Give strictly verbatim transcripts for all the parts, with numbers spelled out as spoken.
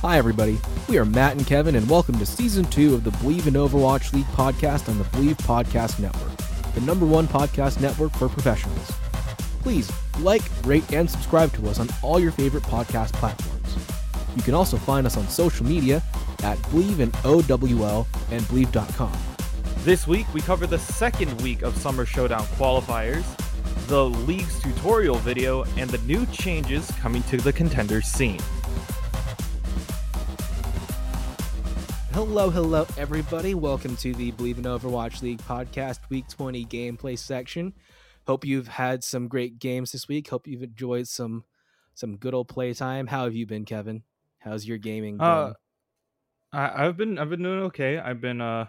Hi everybody, we are Matt and Kevin, and welcome to Season two of the Bleav in Overwatch League podcast on the Bleav Podcast Network, the number one podcast network for professionals. Please like, rate, and subscribe to us on all your favorite podcast platforms. You can also find us on social media at Bleav and O W L and Bleav dot com. This week, we cover the second week of Summer Showdown qualifiers, the league's tutorial video, and the new changes coming to the contender scene. Hello, hello, everybody. Welcome to the Bleav in Overwatch League podcast Week twenty gameplay section. Hope you've had some great games this week. Hope you've enjoyed some some good old playtime. How have you been, Kevin? How's your gaming been? Uh, I, I've been I've been doing okay. I've been uh,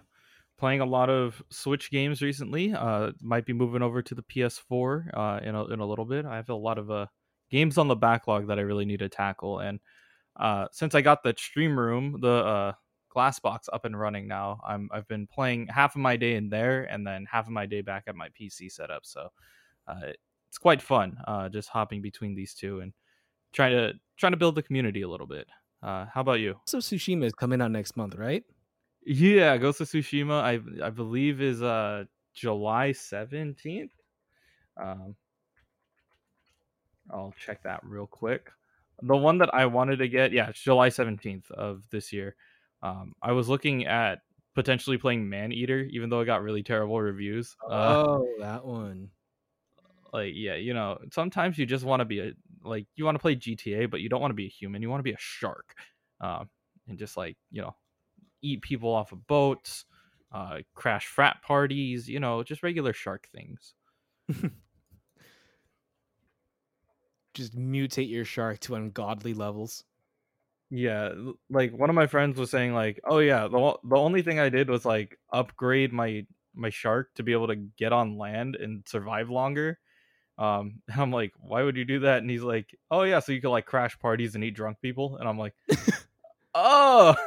playing a lot of Switch games recently. Uh, might be moving over to the P S four uh, in a, in a little bit. I have a lot of uh, games on the backlog that I really need to tackle. And uh, since I got the stream room, the uh, Glassbox up and running now, i'm i've been playing half of my day in there and then half of my day back at my P C setup, so uh it's quite fun uh just hopping between these two and trying to trying to build the community a little bit. Uh how about you? So Tsushima is coming out next month, right? Yeah, Ghost of Tsushima i i Bleav is uh July seventeenth. um I'll check that real quick. The one that I wanted to get, yeah, it's July seventeenth of this year. Um, I was looking at potentially playing Maneater, even though it got really terrible reviews. Uh, oh, that one. Like, yeah, you know, sometimes you just want to be a, like, you want to play G T A, but you don't want to be a human. You want to be a shark, um, and just like, you know, eat people off of boats, uh, crash frat parties, you know, just regular shark things. Just mutate your shark to ungodly levels. Yeah, like one of my friends was saying, like, oh yeah, the the only thing I did was like upgrade my my shark to be able to get on land and survive longer. Um, and I'm like, why would you do that? And he's like, oh yeah, so you could like crash parties and eat drunk people. And I'm like, oh,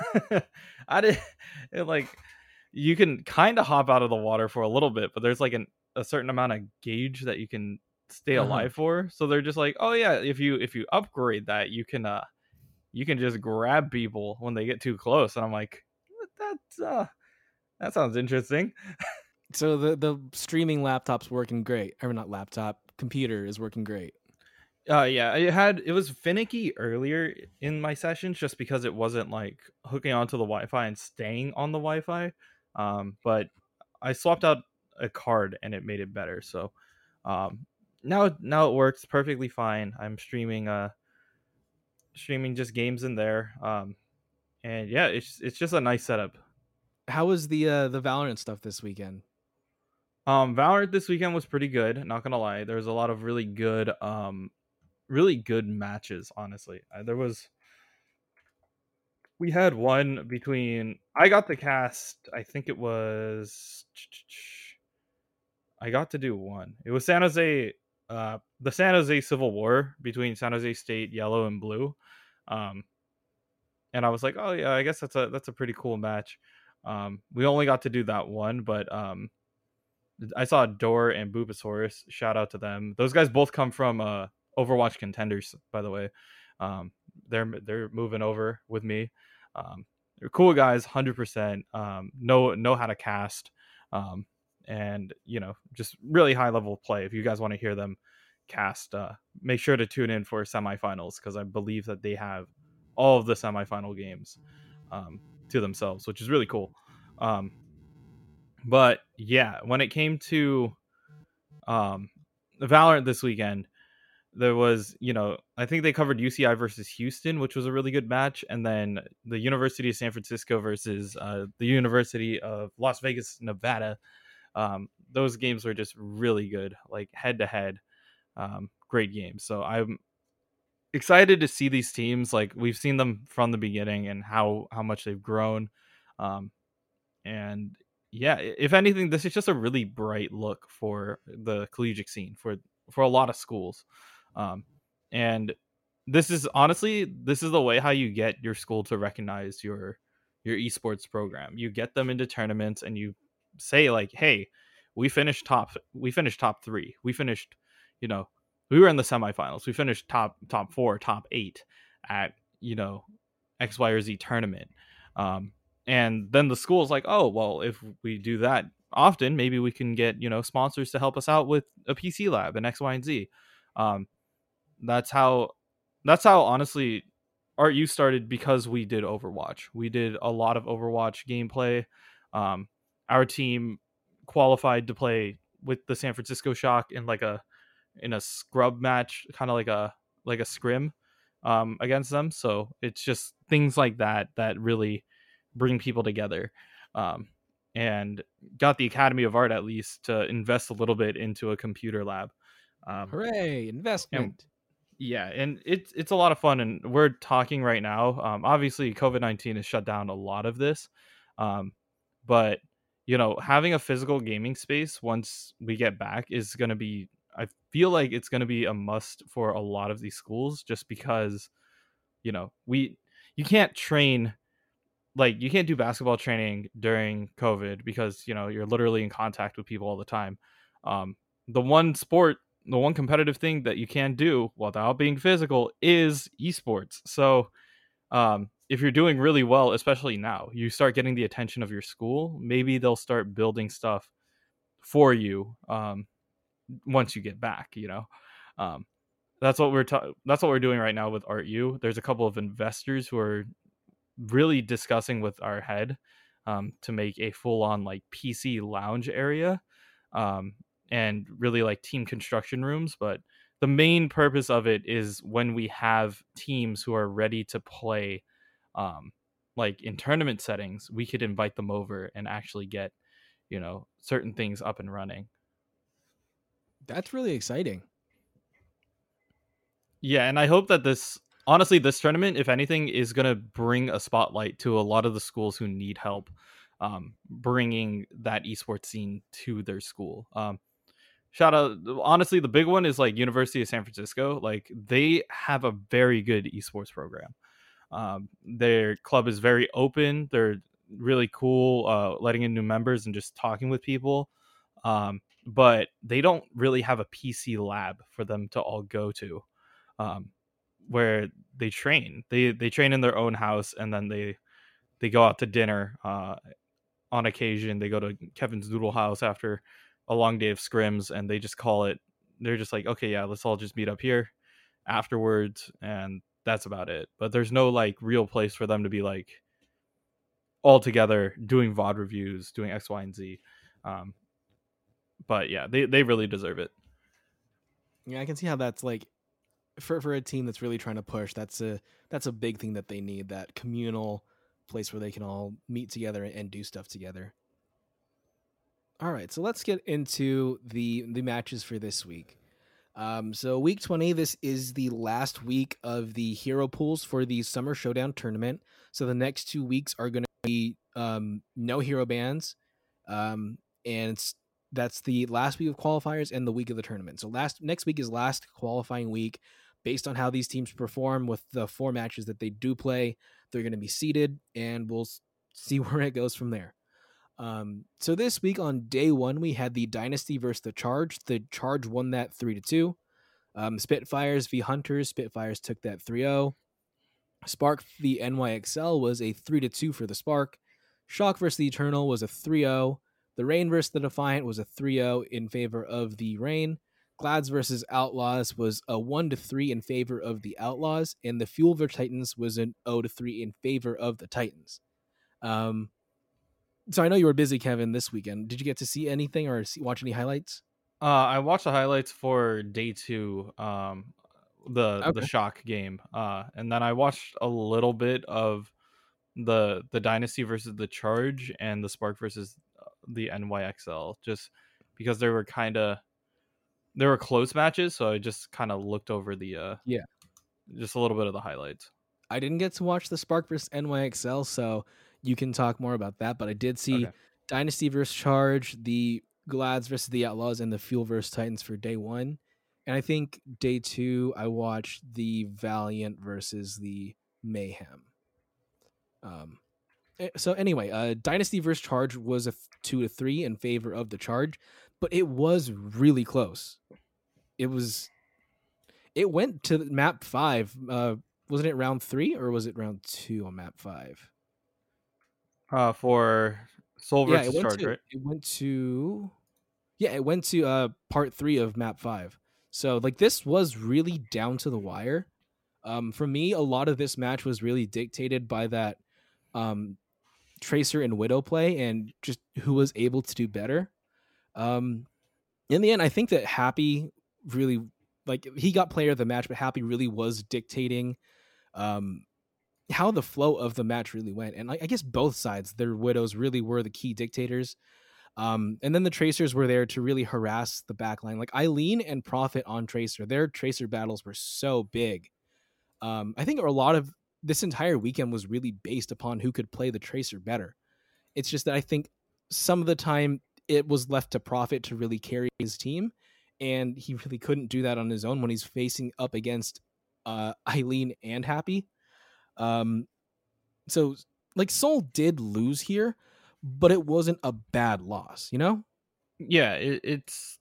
I did. And like, you can kind of hop out of the water for a little bit, but there's like an a certain amount of gauge that you can stay alive uh-huh. for. So they're just like, oh yeah, if you if you upgrade that, you can uh. you can just grab people when they get too close. And I'm like, that's, uh, that sounds interesting. So the, the streaming laptop's working great. Or not laptop, computer is working great. Uh, yeah, it had, it was finicky earlier in my sessions just because it wasn't like hooking onto the Wi-Fi and staying on the Wi-Fi. Um, but I swapped out a card and it made it better. So um, now, now it works perfectly fine. I'm streaming, uh, streaming just games in there, um and yeah, it's it's just a nice setup. How was the uh the Valorant stuff this weekend? um Valorant this weekend was pretty good, not gonna lie. There's a lot of really good um really good matches, honestly. Uh, there was we had one between I got to cast I think it was I got to do one it was San Jose Uh, the San Jose Civil War between San Jose State Yellow and Blue, um, and I was like, oh yeah, I guess that's a that's a pretty cool match. Um, we only got to do that one, but um, I saw Dor and Bubasaurus. Shout out to them. Those guys both come from uh, Overwatch contenders, by the way. Um, they're they're moving over with me. Um, they're cool guys, one hundred percent. Um, know know how to cast. Um, and you know, just really high level play. If you guys want to hear them cast, uh make sure to tune in for semifinals, because I Bleav that they have all of the semifinal games um to themselves, which is really cool. Um but yeah, when it came to um Valorant this weekend, there was, you know, I think they covered U C I versus Houston, which was a really good match. And then the University of San Francisco versus uh the University of Las Vegas, Nevada. Um, those games were just really good, like head to head, um, great games. So I'm excited to see these teams. Like, we've seen them from the beginning and how, how much they've grown. Um, and yeah, if anything, this is just a really bright look for the collegiate scene for, for a lot of schools. Um, and this is honestly, this is the way how you get your school to recognize your, your esports program. You get them into tournaments and you say like, hey, we finished top we finished top three, we finished, you know, we were in the semifinals, we finished top top four, top eight at, you know, X, Y, or Z tournament. Um, and then the school's like, oh, well, if we do that often, maybe we can get, you know, sponsors to help us out with a P C lab and X, Y, and Z. Um, that's how, that's how honestly Art U started, because we did Overwatch. We did a lot of Overwatch gameplay. Um, our team qualified to play with the San Francisco Shock in like a, in a scrub match, kind of like a, like a scrim um, against them. So it's just things like that, that really bring people together, um, and got the Academy of Art at least to invest a little bit into a computer lab. Um, Hooray, investment. And, yeah. And it's, it's a lot of fun. And we're talking right now. Um, obviously covid nineteen has shut down a lot of this. Um, but you know, having a physical gaming space once we get back is going to be, I feel like it's going to be a must for a lot of these schools, just because, you know, we, you can't train, like you can't do basketball training during COVID because, you know, you're literally in contact with people all the time. Um, the one sport, the one competitive thing that you can do without being physical is esports. So, um, if you're doing really well, especially now, you start getting the attention of your school, maybe they'll start building stuff for you. Um, once you get back, you know, um, that's what we're ta- that's what we're doing right now with Art U. There's a couple of investors who are really discussing with our head um, to make a full on like P C lounge area um, and really like team construction rooms. But the main purpose of it is when we have teams who are ready to play um, like in tournament settings, we could invite them over and actually get, you know, certain things up and running. That's really exciting. Yeah, and I hope that this, honestly, this tournament, if anything, is going to bring a spotlight to a lot of the schools who need help um, bringing that esports scene to their school. Um, shout out, honestly, the big one is like University of San Francisco. Like they have a very good esports program. Um, their club is very open. They're really cool, uh, letting in new members and just talking with people. Um, but they don't really have a P C lab for them to all go to, um, where they train. They they train in their own house, and then they they go out to dinner uh, on occasion. They go to Kevin's Noodle House after a long day of scrims, and they just call it. They're just like, okay, yeah, let's all just meet up here afterwards, and that's about it. But there's no like real place for them to be like all together doing V O D reviews, doing X, Y, and Z. Um, But yeah, they, they really deserve it. Yeah, I can see how that's like for for a team that's really trying to push. That's a that's a big thing that they need, that communal place where they can all meet together and do stuff together. All right, so let's get into the the matches for this week. Um, so week twenty, this is the last week of the hero pools for the Summer Showdown tournament. So the next two weeks are going to be um, no hero bans, um, and it's. That's the last week of qualifiers and the week of the tournament. So last next week is last qualifying week. Based on how these teams perform with the four matches that they do play, they're going to be seeded, and we'll see where it goes from there. Um, so this week on day one, we had the Dynasty versus the Charge. The Charge won that three to two. Um, Spitfires v Hunters. Spitfires took that three oh. Spark v N Y X L was a three to two for the Spark. Shock versus the Eternal was a three oh. The Rain versus the Defiant was a three oh in favor of the Rain. Glads versus Outlaws was a one to three in favor of the Outlaws. And the Fuel versus Titans was an oh to three in favor of the Titans. Um, so I know you were busy, Kevin, this weekend. Did you get to see anything or see, watch any highlights? Uh, I watched the highlights for day two, um, the okay. the Shock game. Uh, and then I watched a little bit of the the Dynasty versus the Charge and the Spark versus the N Y X L, just because there were kind of there were close matches, so I just kind of looked over the uh yeah just a little bit of the highlights. I didn't get to watch the Spark versus N Y X L, so you can talk more about that, but I did see okay. Dynasty versus Charge, the Glads versus the Outlaws, and the Fuel versus Titans for day one. And I think day two I watched the Valiant versus the Mayhem. um So anyway, uh, Dynasty versus Charge was a th- two to three in favor of the Charge, but it was really close. It was, it went to map five, uh, wasn't it round three or was it round two on map five? Uh, for Seoul versus yeah, Charge, to, right? It went to, yeah, it went to uh part three of map five. So like this was really down to the wire. Um, for me, a lot of this match was really dictated by that um Tracer and Widow play and just who was able to do better. Um, in the end, I think that Happy really, like, he got player of the match, but Happy really was dictating um, how the flow of the match really went. And I, I guess both sides, their Widows really were the key dictators. Um, and then the Tracers were there to really harass the backline. Like Eileen and Prophet on Tracer, their Tracer battles were so big. Um, I think a lot of this entire weekend was really based upon who could play the Tracer better. It's just that I think some of the time it was left to Prophet to really carry his team. And he really couldn't do that on his own when he's facing up against uh, Eileen and Happy. Um, so, like, Seoul did lose here, but it wasn't a bad loss, you know? Yeah, it, it's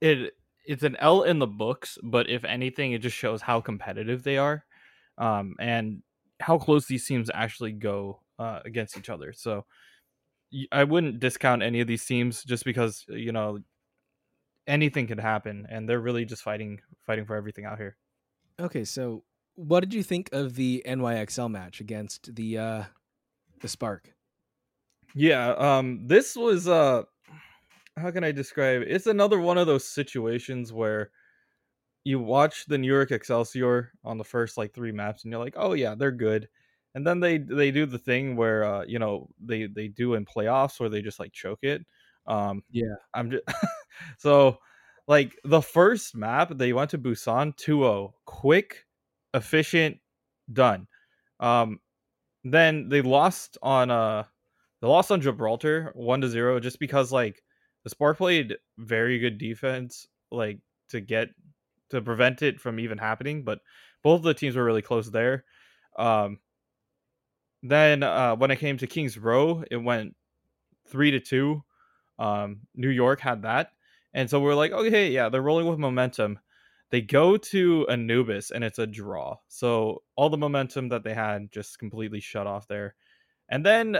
it it's an L in the books, but if anything, it just shows how competitive they are um, and how close these teams actually go uh, against each other. So, I wouldn't discount any of these teams just because, you know, anything could happen, and they're really just fighting fighting for everything out here. Okay, so what did you think of the N Y X L match against the uh the Spark? Yeah, um this was uh how can I describe it? It's another one of those situations where you watch the New York Excelsior on the first like three maps and you're like, "Oh yeah, they're good." And then they they do the thing where uh you know, they they do in playoffs where they just like choke it. Um yeah, I'm just so like the first map they went to Busan two oh, quick, efficient, done. Um then they lost on uh they lost on Gibraltar one to zero just because like the Spark played very good defense like to get to prevent it from even happening, but both of the teams were really close there. Um then uh when it came to Kings Row, it went three to two. Um, New York had that, and so we're like, okay, yeah, they're rolling with momentum. They go to Anubis and it's a draw, so all the momentum that they had just completely shut off there. And then,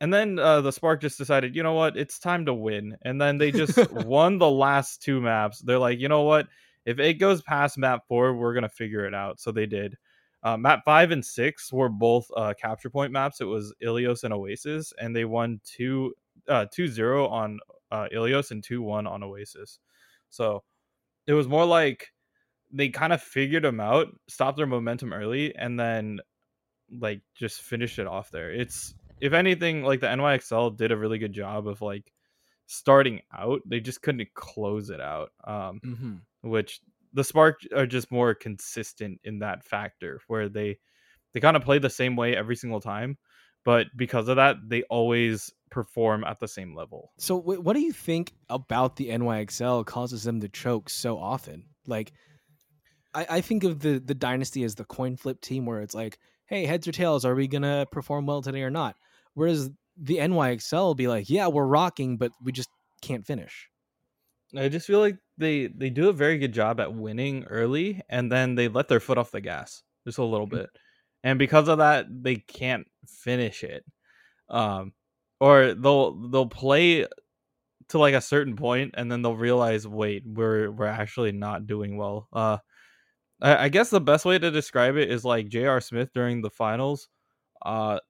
and then uh, the Spark just decided, you know what, it's time to win. And then they just won the last two maps. They're like, you know what, if it goes past map four, we're gonna figure it out. So they did. Uh, map five and six were both uh, capture point maps. It was Ilios and Oasis, and they won two. Uh, two zero on uh, Ilios and two one on Oasis. So it was more like they kind of figured them out, stopped their momentum early, and then like just finished it off there. It's, if anything, like the N Y X L did a really good job of like starting out. They just couldn't close it out, um, mm-hmm. which the Spark are just more consistent in that factor where they they kind of play the same way every single time. But because of that, they always perform at the same level. So what do you think about the N Y X L causes them to choke so often? Like, I, I think of the, the Dynasty as the coin flip team where it's like, hey, heads or tails, are we going to perform well today or not? Whereas the N Y X L will be like, yeah, we're rocking, but we just can't finish. I just feel like they, they do a very good job at winning early, and then they let their foot off the gas just a little bit. And because of that, they can't finish it. Um, or they'll they'll play to like a certain point, and then they'll realize, wait, we're we're actually not doing well. Uh, I, I guess the best way to describe it is like J R Smith during the finals. Uh,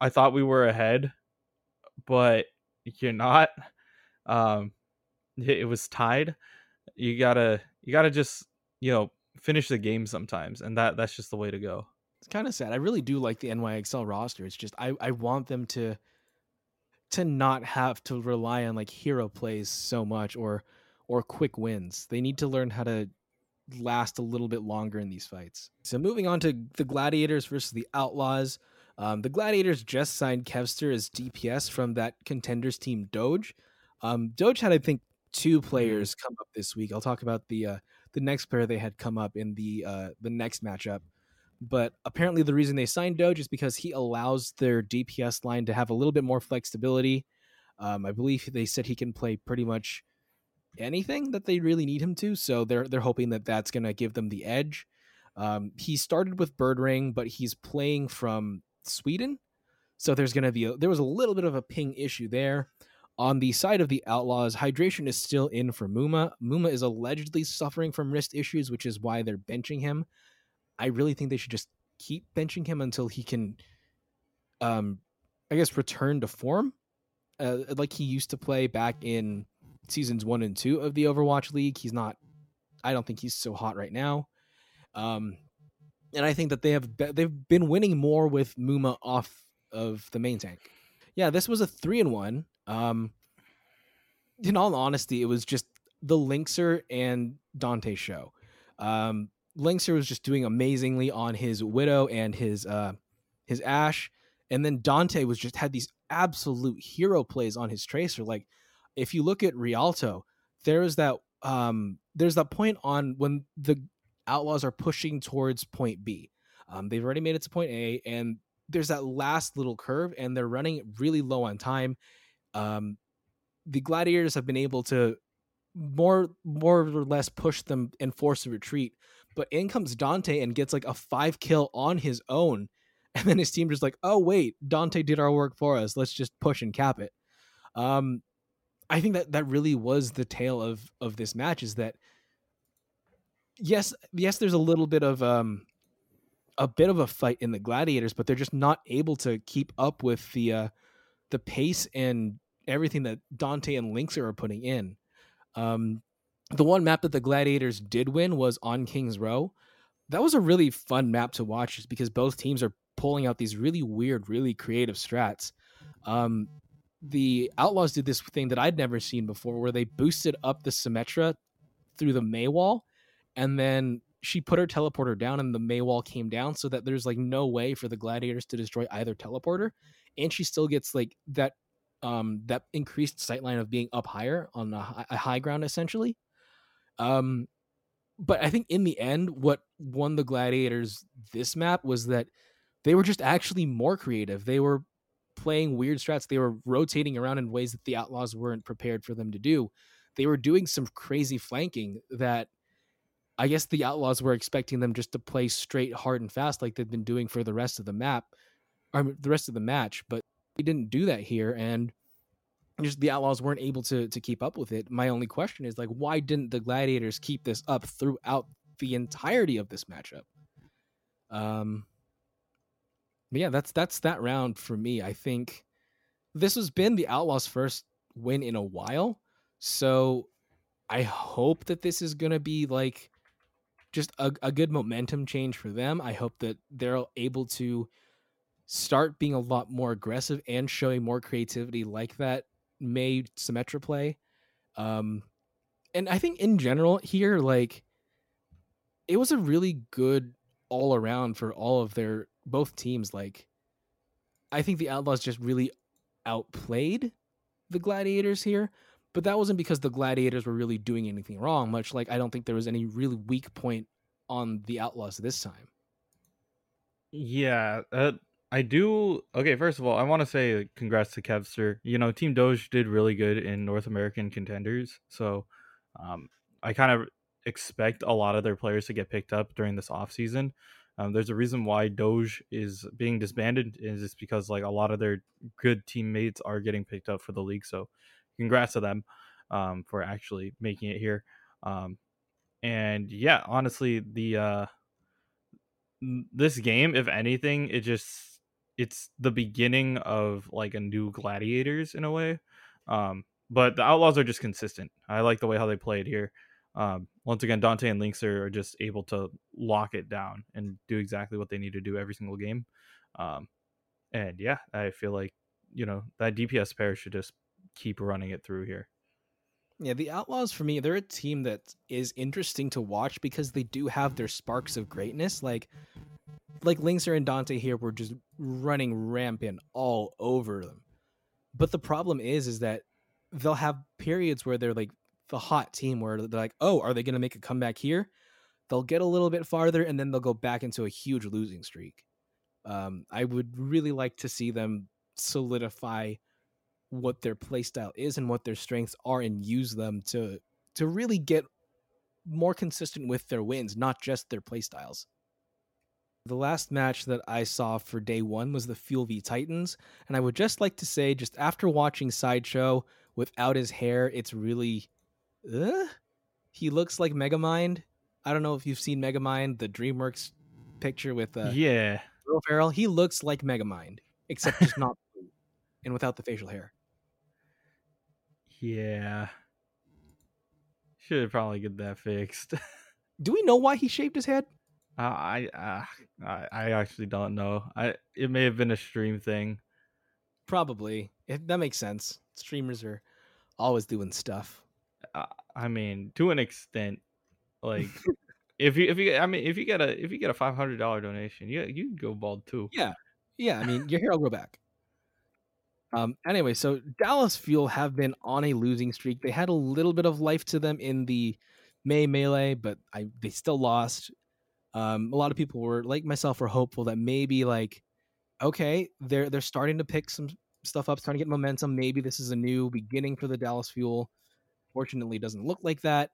I thought we were ahead, but you're not. Um, it, it was tied. You gotta you gotta just, you know, finish the game sometimes, and that that's just the way to go. It's kind of sad. I really do like the N Y X L roster. It's just I, I want them to to not have to rely on like hero plays so much or or quick wins. They need to learn how to last a little bit longer in these fights. So moving on to the Gladiators versus the Outlaws. Um, the Gladiators just signed Kevster as D P S from that contenders team Doge. Um, Doge had, I think, two players come up this week. I'll talk about the uh, the next player they had come up in the uh, the next matchup. But apparently the reason they signed Doge is because he allows their D P S line to have a little bit more flexibility. Um, I Bleav they said he can play pretty much anything that they really need him to. So they're, they're hoping that that's going to give them the edge. Um, he started with Bird Ring, but he's playing from Sweden. So there's going to be a, there was a little bit of a ping issue there. On the side of the Outlaws, hydration is still in for Muma. Muma is allegedly suffering from wrist issues, which is why they're benching him. I really think they should just keep benching him until he can, um, I guess, return to form, uh, like he used to play back in seasons one and two of the Overwatch League. He's not, I don't think he's so hot right now. Um, and I think that they have be- they've been winning more with Muma off of the main tank. Yeah, this was a three and one. Um, in all honesty, it was just the Linkzr and Dante show. Um, Linkzr was just doing amazingly on his Widow and his uh, his Ashe, and then Dante was just had these absolute hero plays on his Tracer. Like, if you look at Rialto, there is that um, there's that point on when the Outlaws are pushing towards point B. Um, they've already made it to point A, and there's that last little curve, and they're running really low on time. Um, the Gladiators have been able to more, more or less push them and force a retreat, but in comes Dante and gets like a five kill on his own. And then his team just like, oh wait, Dante did our work for us. Let's just push and cap it. Um, I think that that really was the tale of, of this match is that yes, yes, there's a little bit of, um, a bit of a fight in the Gladiators, but they're just not able to keep up with the, uh, the pace and everything that Dante and Linkzr are putting in. Um, the one map that the Gladiators did win was on King's Row. That was a really fun map to watch just because both teams are pulling out these really weird, really creative strats. Um, the Outlaws did this thing that I'd never seen before where they boosted up the Symmetra through the Maywall, and then she put her teleporter down and the Maywall came down so that there's like no way for the Gladiators to destroy either teleporter. And she still gets like that, um, that increased sightline of being up higher on a, a high ground, essentially. Um, but I think in the end, what won the Gladiators this map was that they were just actually more creative. They were playing weird strats. They were rotating around in ways that the Outlaws weren't prepared for them to do. They were doing some crazy flanking that I guess the Outlaws were expecting them just to play straight, hard, and fast like they've been doing for the rest of the map. I mean, the rest of the match, but they didn't do that here, and just the Outlaws weren't able to to keep up with it. My only question is, like, why didn't the Gladiators keep this up throughout the entirety of this matchup? Um, but yeah, that's that's that round for me. I think this has been the Outlaws' first win in a while, so I hope that this is gonna be like just a, a good momentum change for them. I hope that they're able to start being a lot more aggressive and showing more creativity like that May Symmetra play. Um, and I think in general here, like it was a really good all around for all of their, both teams. Like I think the Outlaws just really outplayed the Gladiators here, but that wasn't because the Gladiators were really doing anything wrong. Much like, I don't think there was any really weak point on the Outlaws this time. Yeah. Uh, I do. Okay, first of all, I want to say congrats to Kevster. You know, Team Doge did really good in North American contenders. So um, I kind of expect a lot of their players to get picked up during this offseason. Um, there's a reason why Doge is being disbanded, is it's because like a lot of their good teammates are getting picked up for the league. So congrats to them um, for actually making it here. Um, and yeah, honestly, the uh, this game, if anything, it just... it's the beginning of like a new Gladiators in a way. Um, but the Outlaws are just consistent. I like the way how they played here. Um, once again, Dante and Linkzr are just able to lock it down and do exactly what they need to do every single game. Um, and yeah, I feel like, you know, that D P S pair should just keep running it through here. Yeah. The Outlaws for me, they're a team that is interesting to watch because they do have their sparks of greatness. Like, Like Linkzr and Dante here were just running rampant all over them. But the problem is, is that they'll have periods where they're like the hot team where they're like, oh, are they going to make a comeback here? They'll get a little bit farther and then they'll go back into a huge losing streak. Um, I would really like to see them solidify what their playstyle is and what their strengths are and use them to, to really get more consistent with their wins, not just their playstyles. The last match that I saw for day one was the Fuel v Titans. And I would just like to say, just after watching Sideshow without his hair, it's really, uh, he looks like Megamind. I don't know if you've seen Megamind, the DreamWorks picture with uh, yeah. Will Ferrell. He looks like Megamind, except just not blue and without the facial hair. Yeah. Should probably get that fixed. Do we know why he shaved his head? Uh, I, uh, I I actually don't know. I It may have been a stream thing. Probably. If that makes sense. Streamers are always doing stuff. Uh, I mean, to an extent, like if you if you I mean if you get a if you get a five hundred dollars donation, you you can go bald too. Yeah, yeah. I mean, your hair will grow back. Um. Anyway, so Dallas Fuel have been on a losing streak. They had a little bit of life to them in the May Melee, but I they still lost. Um, a lot of people were, like myself, were hopeful that maybe, like, okay, they're they're starting to pick some stuff up, starting to get momentum. Maybe this is a new beginning for the Dallas Fuel. Fortunately, it doesn't look like that.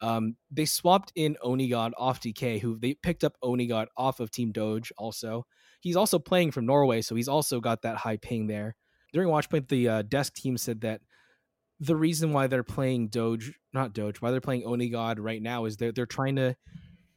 Um, they swapped in Onigod off Decay, who they picked up Onigod off of Team Doge also. He's also playing from Norway, so he's also got that high ping there. During Watchpoint, the uh, desk team said that the reason why they're playing Doge, not Doge, why they're playing Onigod right now is they're, they're trying to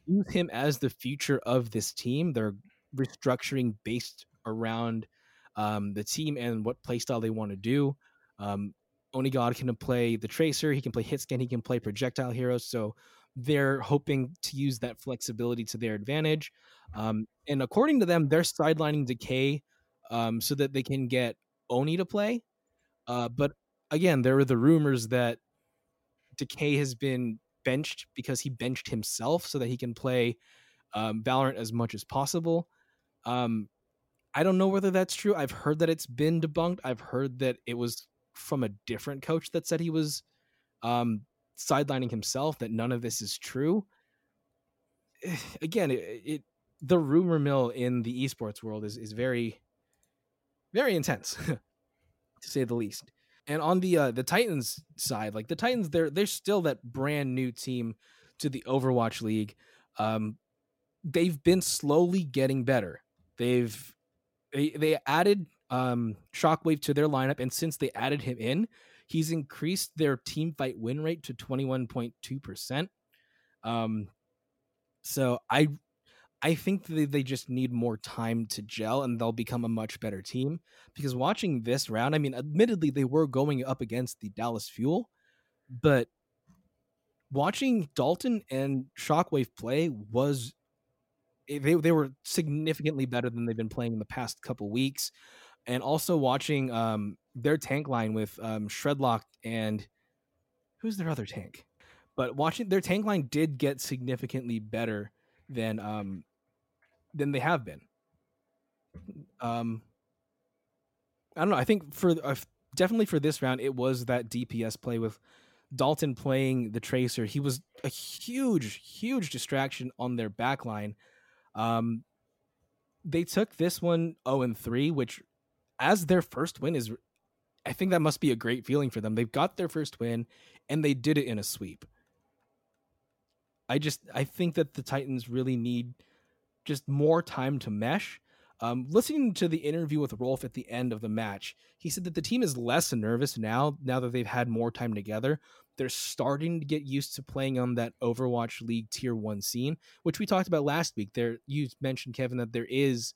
use him as the future of this team. They're restructuring based around um, the team and what playstyle they want to do. Um, Onigod can play the Tracer, he can play Hitscan, he can play Projectile Heroes, so they're hoping to use that flexibility to their advantage. Um, and according to them, they're sidelining Decay um, so that they can get Oni to play. Uh, but again, there were the rumors that Decay has been benched because he benched himself so that he can play um, Valorant as much as possible. Um, I don't know whether that's true. I've heard that it's been debunked. I've heard that it was from a different coach that said he was um, sidelining himself, that none of this is true. Again, it, it the rumor mill in the esports world is, is very, very intense, to say the least. And on the uh, the Titans side, like the Titans, they're they're still that brand new team to the Overwatch League. Um, they've been slowly getting better. They've they they added um, Shockwave to their lineup, and since they added him in, he's increased their team fight win rate to twenty-one point two percent. Um, so I I think that they just need more time to gel, and they'll become a much better team. Because watching this round, I mean, admittedly, they were going up against the Dallas Fuel, but watching Dalton and Shockwave play was, they they were significantly better than they've been playing in the past couple weeks. And also watching um, their tank line with um, Shredlock and who's their other tank? But watching their tank line did get significantly better than um than they have been. Um, I don't know. I think for uh, definitely for this round, it was that D P S play with Dalton playing the Tracer. He was a huge, huge distraction on their back line. Um, they took this one oh and three, which as their first win is, I think that must be a great feeling for them. They've got their first win and they did it in a sweep. I just I think that the Titans really need just more time to mesh. Um, listening to the interview with Rolf at the end of the match, he said that the team is less nervous now, now that they've had more time together. They're starting to get used to playing on that Overwatch League tier one scene, which we talked about last week. There, you mentioned, Kevin, that there is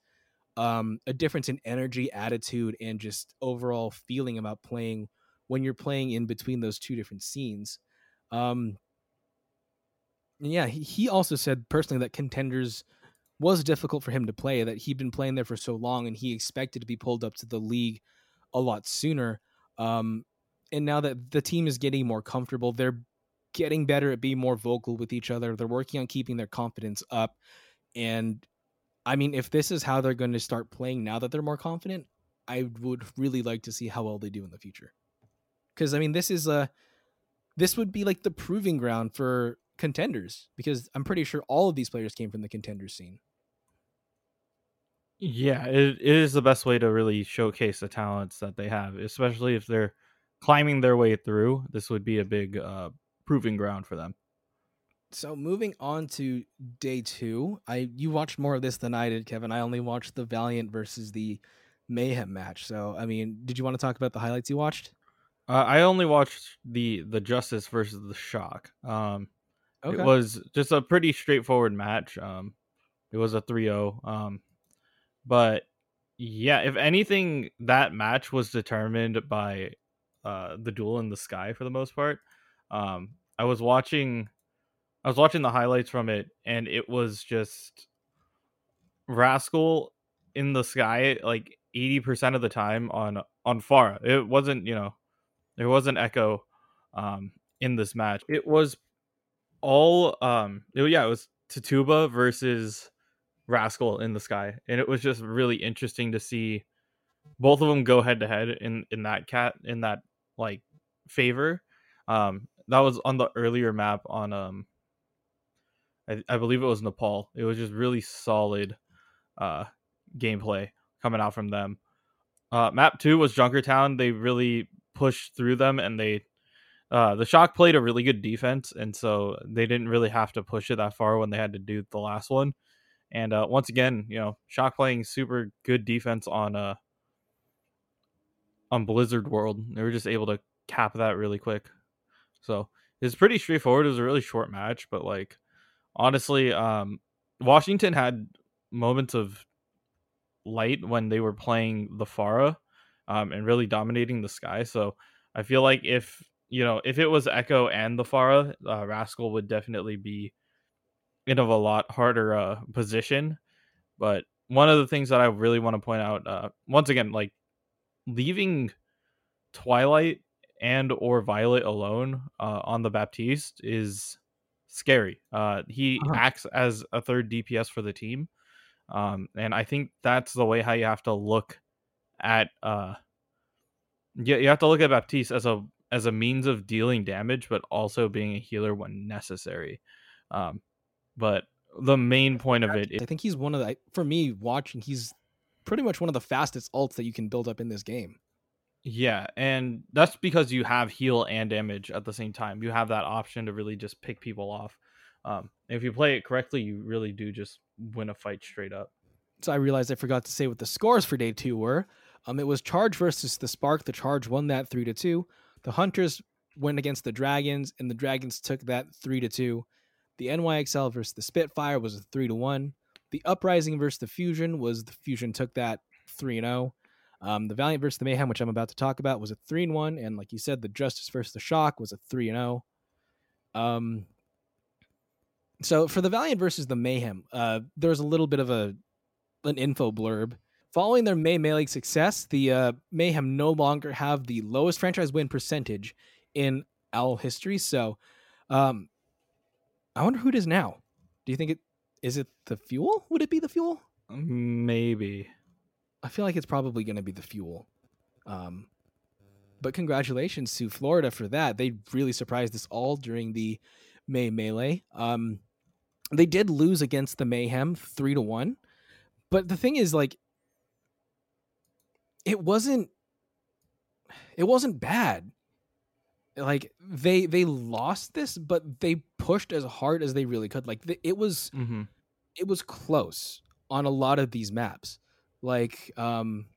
um, a difference in energy, attitude, and just overall feeling about playing when you're playing in between those two different scenes. Um, Yeah, he also said personally that Contenders was difficult for him to play, that he'd been playing there for so long and he expected to be pulled up to the league a lot sooner. Um, and now that the team is getting more comfortable, they're getting better at being more vocal with each other. They're working on keeping their confidence up. And I mean, if this is how they're going to start playing now that they're more confident, I would really like to see how well they do in the future. Because, I mean, this is a this would be like the proving ground for Contenders, because I'm pretty sure all of these players came from the Contenders scene. Yeah, it, it is the best way to really showcase the talents that they have, especially if they're climbing their way through. This would be a big uh, proving ground for them. So moving on to day two, I you watched more of this than I did, Kevin. I only watched the Valiant versus the Mayhem match. So, I mean, did you want to talk about the highlights you watched? Uh, I only watched the the Justice versus the Shock. Um, okay. It was just a pretty straightforward match. Um, it was a three oh. Um, but yeah, if anything, that match was determined by uh, the duel in the sky for the most part. Um, I was watching. I was watching the highlights from it, and it was just Rascal in the sky like eighty percent of the time on on Farah. It wasn't, you know, there wasn't Echo um, in this match. It was all, um, it, yeah, it was Tituba versus Rascal in the sky, and it was just really interesting to see both of them go head to head in in that cat in that like favor. Um, that was on the earlier map on. Um, I, I Bleav it was Nepal. It was just really solid uh, gameplay coming out from them. Uh, map two was Junkertown. They really pushed through them, and they uh, the Shock played a really good defense, and so they didn't really have to push it that far when they had to do the last one. And uh, once again, you know, Shock playing super good defense on uh, on Blizzard World. They were just able to cap that really quick. So it's pretty straightforward. It was a really short match, but like. Honestly, um, Washington had moments of light when they were playing the Farah um, and really dominating the sky. So I feel like if, you know, if it was Echo and the Farah, uh, Rascal would definitely be in of a lot harder uh, position. But one of the things that I really want to point out, uh, once again, like leaving Twilight and or Violet alone uh, on the Baptiste is... scary. Uh, he uh-huh. acts as a third D P S for the team, um, and I think that's the way how you have to look at. Uh, yeah, you have to look at Baptiste as a as a means of dealing damage, but also being a healer when necessary. Um, but the main point of it, is- I think he's one of the. For me, watching, he's pretty much one of the fastest ults that you can build up in this game. Yeah, and that's because you have heal and damage at the same time. You have that option to really just pick people off. Um, if you play it correctly, you really do just win a fight straight up. So I realized I forgot to say what the scores for day two were. Um, it was Charge versus the Spark. The Charge won that three to two. The Hunters went against the Dragons, and the Dragons took that three to two. The N Y X L versus the Spitfire was a three to one. The Uprising versus the Fusion was the Fusion took that three and zero. Um, the Valiant versus the Mayhem, which I'm about to talk about, was a three and one, and like you said, the Justice versus the Shock was a three and zero. Um, so for the Valiant versus the Mayhem, uh, there was a little bit of a an info blurb. Following their May Melee success, the uh, Mayhem no longer have the lowest franchise win percentage in O W L history. So, um, I wonder who it is now. Do you think it is it the Fuel? Would it be the Fuel? Maybe. I feel like it's probably going to be the Fuel. Um, but congratulations to Florida for that. They really surprised us all during the May Melee. Um, they did lose against the Mayhem three to one. But the thing is, like, it wasn't, it wasn't bad. Like they, they lost this, but they pushed as hard as they really could. Like the, it was, mm-hmm. it was close on a lot of these maps. Like um,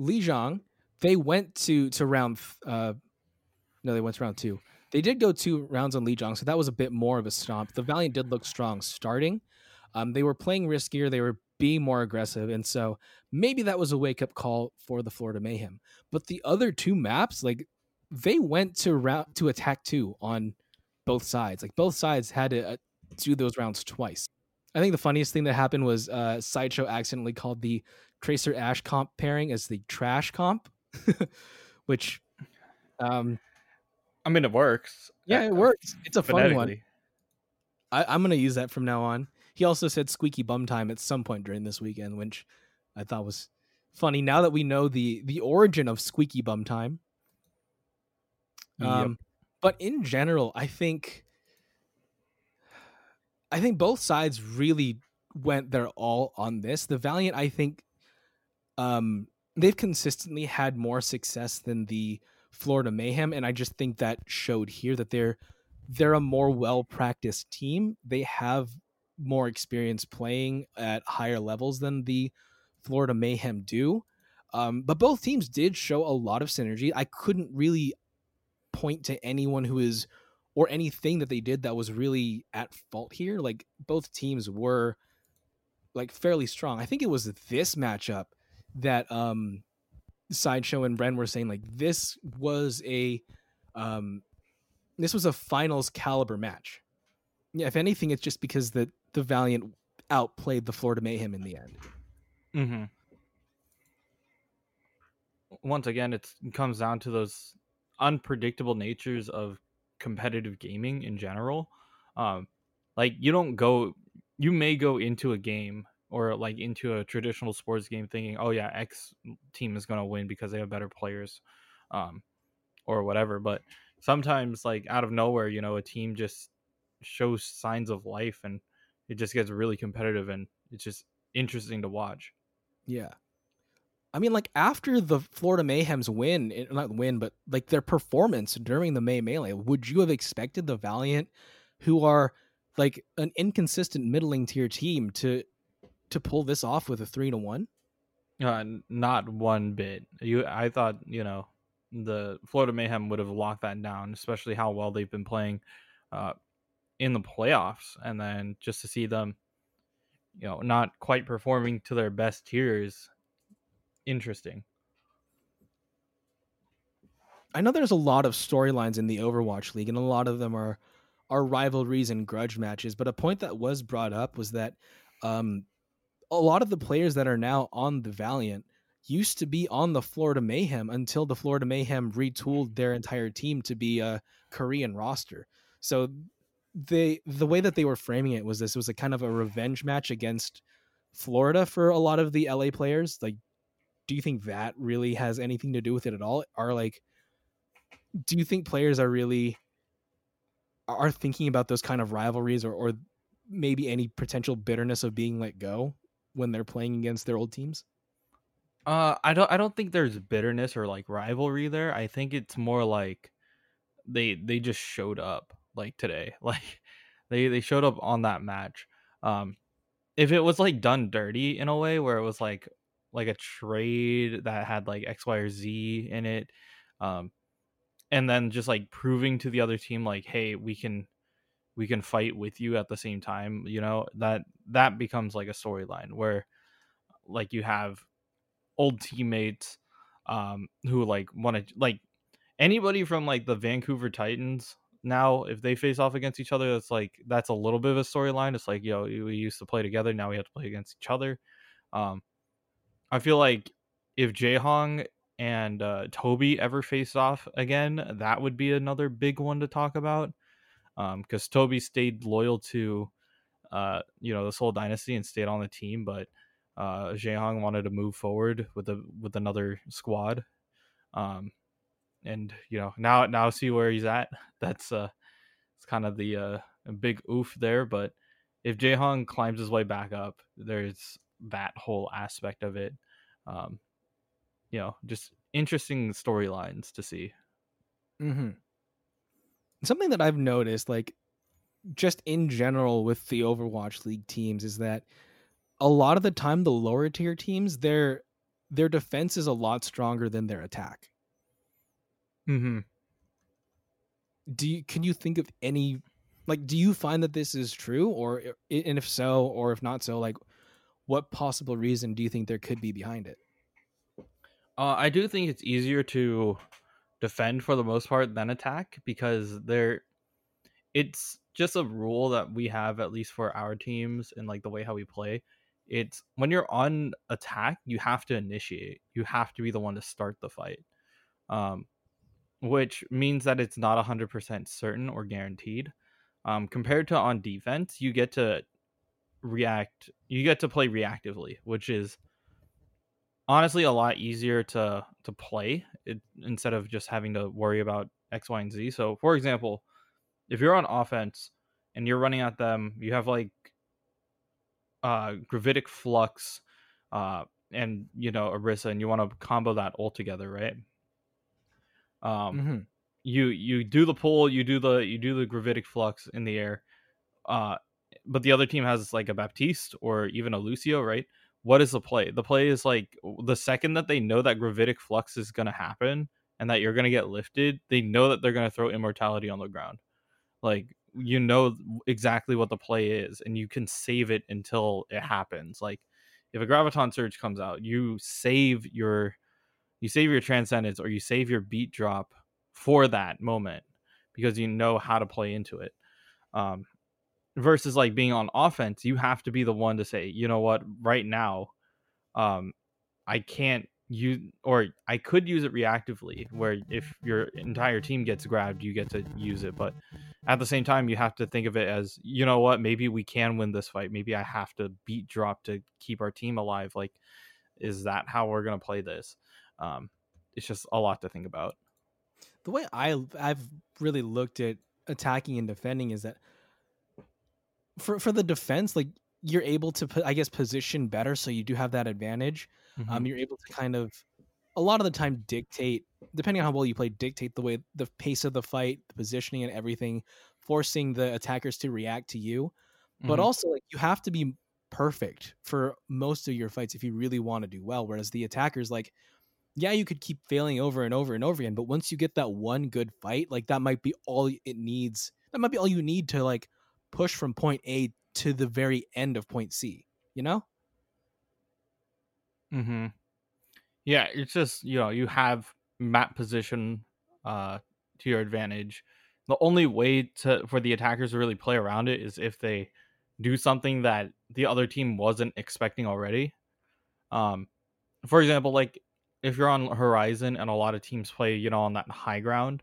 Lijiang, they went to to round. Uh, no, they went to round two. They did go two rounds on Lijiang, so that was a bit more of a stomp. The Valiant did look strong starting. Um, they were playing riskier. They were being more aggressive, and so maybe that was a wake up call for the Florida Mayhem. But the other two maps, like they went to round to attack two on both sides. Like both sides had to uh, do those rounds twice. I think the funniest thing that happened was uh, Sideshow accidentally called the Tracer Ash comp pairing as the trash comp, which, um, I mean, it works. Yeah, it works. It's a fun one. I, I'm going to use that from now on. He also said squeaky bum time at some point during this weekend, which I thought was funny. Now that we know the, the origin of squeaky bum time. Um, yep. But in general, I think... I think both sides really went their all on this. The Valiant, I think, um, they've consistently had more success than the Florida Mayhem, and I just think that showed here that they're they're a more well-practiced team. They have more experience playing at higher levels than the Florida Mayhem do. Um, but both teams did show a lot of synergy. I couldn't really point to anyone who is or anything that they did that was really at fault here. Like, both teams were like fairly strong. I think it was this matchup that um, Sideshow and Bren were saying, like, this was a um, this was a finals caliber match. Yeah, if anything, it's just because the, the Valiant outplayed the Florida Mayhem in the end. Mm-hmm. Once again, it comes down to those unpredictable natures of competitive gaming in general. Um, like, you don't go, you may go into a game or like into a traditional sports game thinking, oh yeah, X team is going to win because they have better players, um, or whatever. But sometimes, like, out of nowhere, you know, a team just shows signs of life and it just gets really competitive, and it's just interesting to watch. Yeah. I mean, like, after the Florida Mayhem's win, not win, but like their performance during the May Melee, would you have expected the Valiant, who are like an inconsistent middling tier team, to to pull this off with a three to one? Uh, not one bit. You, I thought, you know, the Florida Mayhem would have locked that down, especially how well they've been playing uh, in the playoffs. And then just to see them, you know, not quite performing to their best tiers. Interesting. I know there's a lot of storylines in the Overwatch League, and a lot of them are are rivalries and grudge matches, but a point that was brought up was that um a lot of the players that are now on the Valiant used to be on the Florida Mayhem until the Florida Mayhem retooled their entire team to be a Korean roster. So they the way that they were framing it was this was a kind of a revenge match against Florida for a lot of the L A players. Like, do you think that really has anything to do with it at all? Are like, do you think players are really are thinking about those kind of rivalries, or, or maybe any potential bitterness of being let go when they're playing against their old teams? Uh, I don't, I don't think there's bitterness or like rivalry there. I think it's more like they, they just showed up like today, like they, they showed up on that match. Um, if it was like done dirty in a way where it was like, like a trade that had like X, Y, or Z in it. Um, and then just like proving to the other team, like, hey, we can, we can fight with you at the same time. You know, that, that becomes like a storyline where like you have old teammates um, who like want to, like, anybody from like the Vancouver Titans. Now, if they face off against each other, that's like, that's a little bit of a storyline. It's like, yo, we used to play together. Now we have to play against each other. Um, I feel like if Jaehong and uh, Toby ever faced off again, that would be another big one to talk about, because um, Toby stayed loyal to, uh, you know, the Seoul Dynasty and stayed on the team, but uh, Jaehong wanted to move forward with a with another squad, um, and you know now now see where he's at. That's uh, it's kind of the uh, big oof there. But if Jaehong climbs his way back up, there's that whole aspect of it. Um you know, just interesting storylines to see. Mm-hmm. Something that I've noticed, like, just in general with the Overwatch League teams, is that a lot of the time the lower tier teams, their their defense is a lot stronger than their attack. Mm-hmm. Do you can you think of any, like, do you find that this is true, or and if so, or if not so, like, what possible reason do you think there could be behind it? Uh, I do think it's easier to defend for the most part than attack, because there, it's just a rule that we have, at least for our teams and like the way how we play. It's when you're on attack, you have to initiate. You have to be the one to start the fight, um, which means that it's not one hundred percent certain or guaranteed. Um, compared to on defense, you get to react you get to play reactively, which is honestly a lot easier to to play it, instead of just having to worry about X, Y, and Z. So for example, if you're on offense and you're running at them, you have like uh Gravitic Flux uh and, you know, Orisa, and you want to combo that all together, right? um mm-hmm. you you do the pull, you do the you do the gravitic flux in the air, uh, but the other team has like a Baptiste or even a Lucio, right? What is the play? The play is like the second that they know that gravitic flux is going to happen and that you're going to get lifted, they know that they're going to throw immortality on the ground. Like, you know exactly what the play is and you can save it until it happens. Like, if a graviton surge comes out, you save your you save your transcendence or you save your beat drop for that moment because you know how to play into it. Um, versus like being on offense, you have to be the one to say, you know what, right now, um, I can't use, or I could use it reactively, where if your entire team gets grabbed, you get to use it. But at the same time, you have to think of it as, you know what, maybe we can win this fight. Maybe I have to beat drop to keep our team alive. Like, is that how we're going to play this? Um, it's just a lot to think about. The way I, I've really looked at attacking and defending is that For for the defense, like, you're able to, I guess, position better, so you do have that advantage. Mm-hmm. Um, you're able to kind of, a lot of the time, dictate, depending on how well you play, dictate the way, the pace of the fight, the positioning and everything, forcing the attackers to react to you. Mm-hmm. But also, like, you have to be perfect for most of your fights if you really want to do well, whereas the attackers, like, yeah, you could keep failing over and over and over again, but once you get that one good fight, like, that might be all it needs. That might be all you need to, like, push from point A to the very end of point C, you know? Mm-hmm. Yeah, it's just, you know, you have map position uh, to your advantage. The only way to for the attackers to really play around it is if they do something that the other team wasn't expecting already. Um, for example, like, if you're on Horizon and a lot of teams play, you know, on that high ground,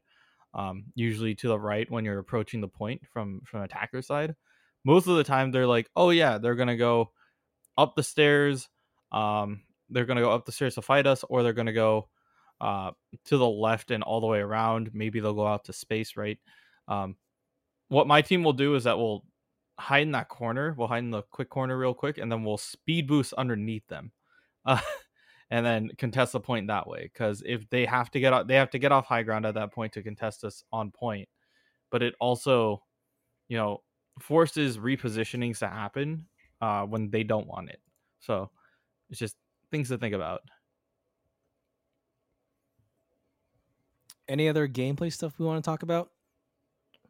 Um, usually to the right when you're approaching the point from from attacker side, most of the time they're like, oh yeah, they're gonna go up the stairs, um, they're gonna go up the stairs to fight us, or they're gonna go uh, to the left and all the way around. Maybe they'll go out to space, right? Um, what my team will do is that we'll hide in that corner, we'll hide in the quick corner real quick, and then we'll speed boost underneath them, uh, and then contest the point that way. Because if they have to get out, they have to get off high ground at that point to contest us on point. But it also, you know, forces repositionings to happen uh, when they don't want it. So it's just things to think about. Any other gameplay stuff we want to talk about?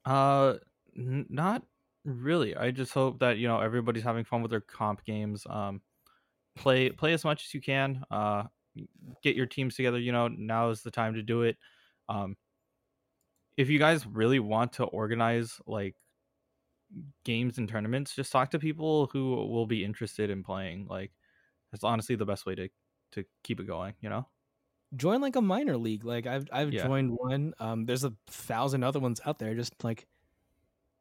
Uh, n- not really. I just hope that, you know, everybody's having fun with their comp games. Um, play play as much as you can, uh get your teams together. You know, now is the time to do it. Um if you guys really want to organize like games and tournaments, just talk to people who will be interested in playing. Like, that's honestly the best way to to keep it going, you know. Join like a minor league. Like, i've i've yeah. joined one. Um there's a thousand other ones out there. Just like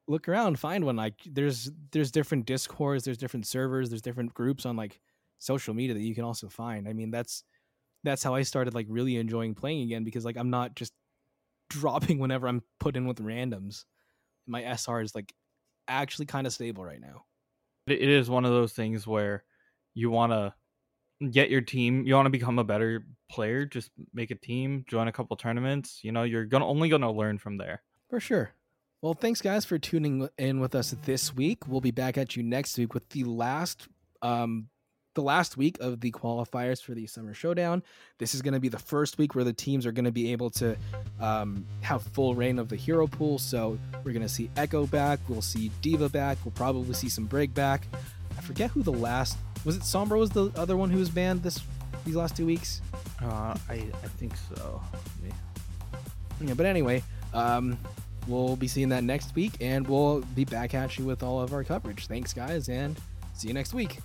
look around, find one. Like, there's there's different Discords, there's different servers, there's different groups on like social media that you can also find. I mean, that's that's how I started like really enjoying playing again, because like I'm not just dropping whenever I'm put in with randoms. My S R is like actually kind of stable right now. It is one of those things where you want to get your team, you want to become a better player, just make a team, join a couple tournaments. You know, you're gonna only gonna learn from there for sure. Well, thanks guys for tuning in with us this week. We'll be back at you next week with the last um the last week of the qualifiers for the Summer Showdown. This is going to be the first week where the teams are going to be able to um, have full reign of the hero pool. So we're going to see Echo back. We'll see Diva back. We'll probably see some Brig back. I forget who the last, was it Sombra was the other one who was banned this, these last two weeks? Uh, I, I think so. Yeah. Yeah, but anyway, um, we'll be seeing that next week, and we'll be back at you with all of our coverage. Thanks guys, and see you next week.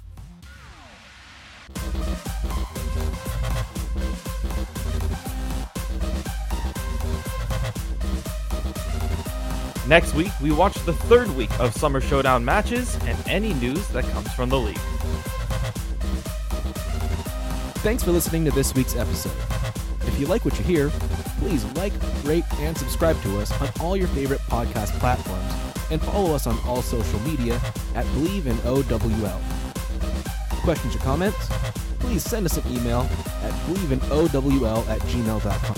Next week, we watch the third week of Summer Showdown matches and any news that comes from the league. Thanks for listening to this week's episode. If you like what you hear, please like, rate, and subscribe to us on all your favorite podcast platforms, and follow us on all social media at Bleav in O W L. Questions or comments? Please send us an email at bleav in O W L at gmail dot com.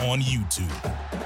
on YouTube.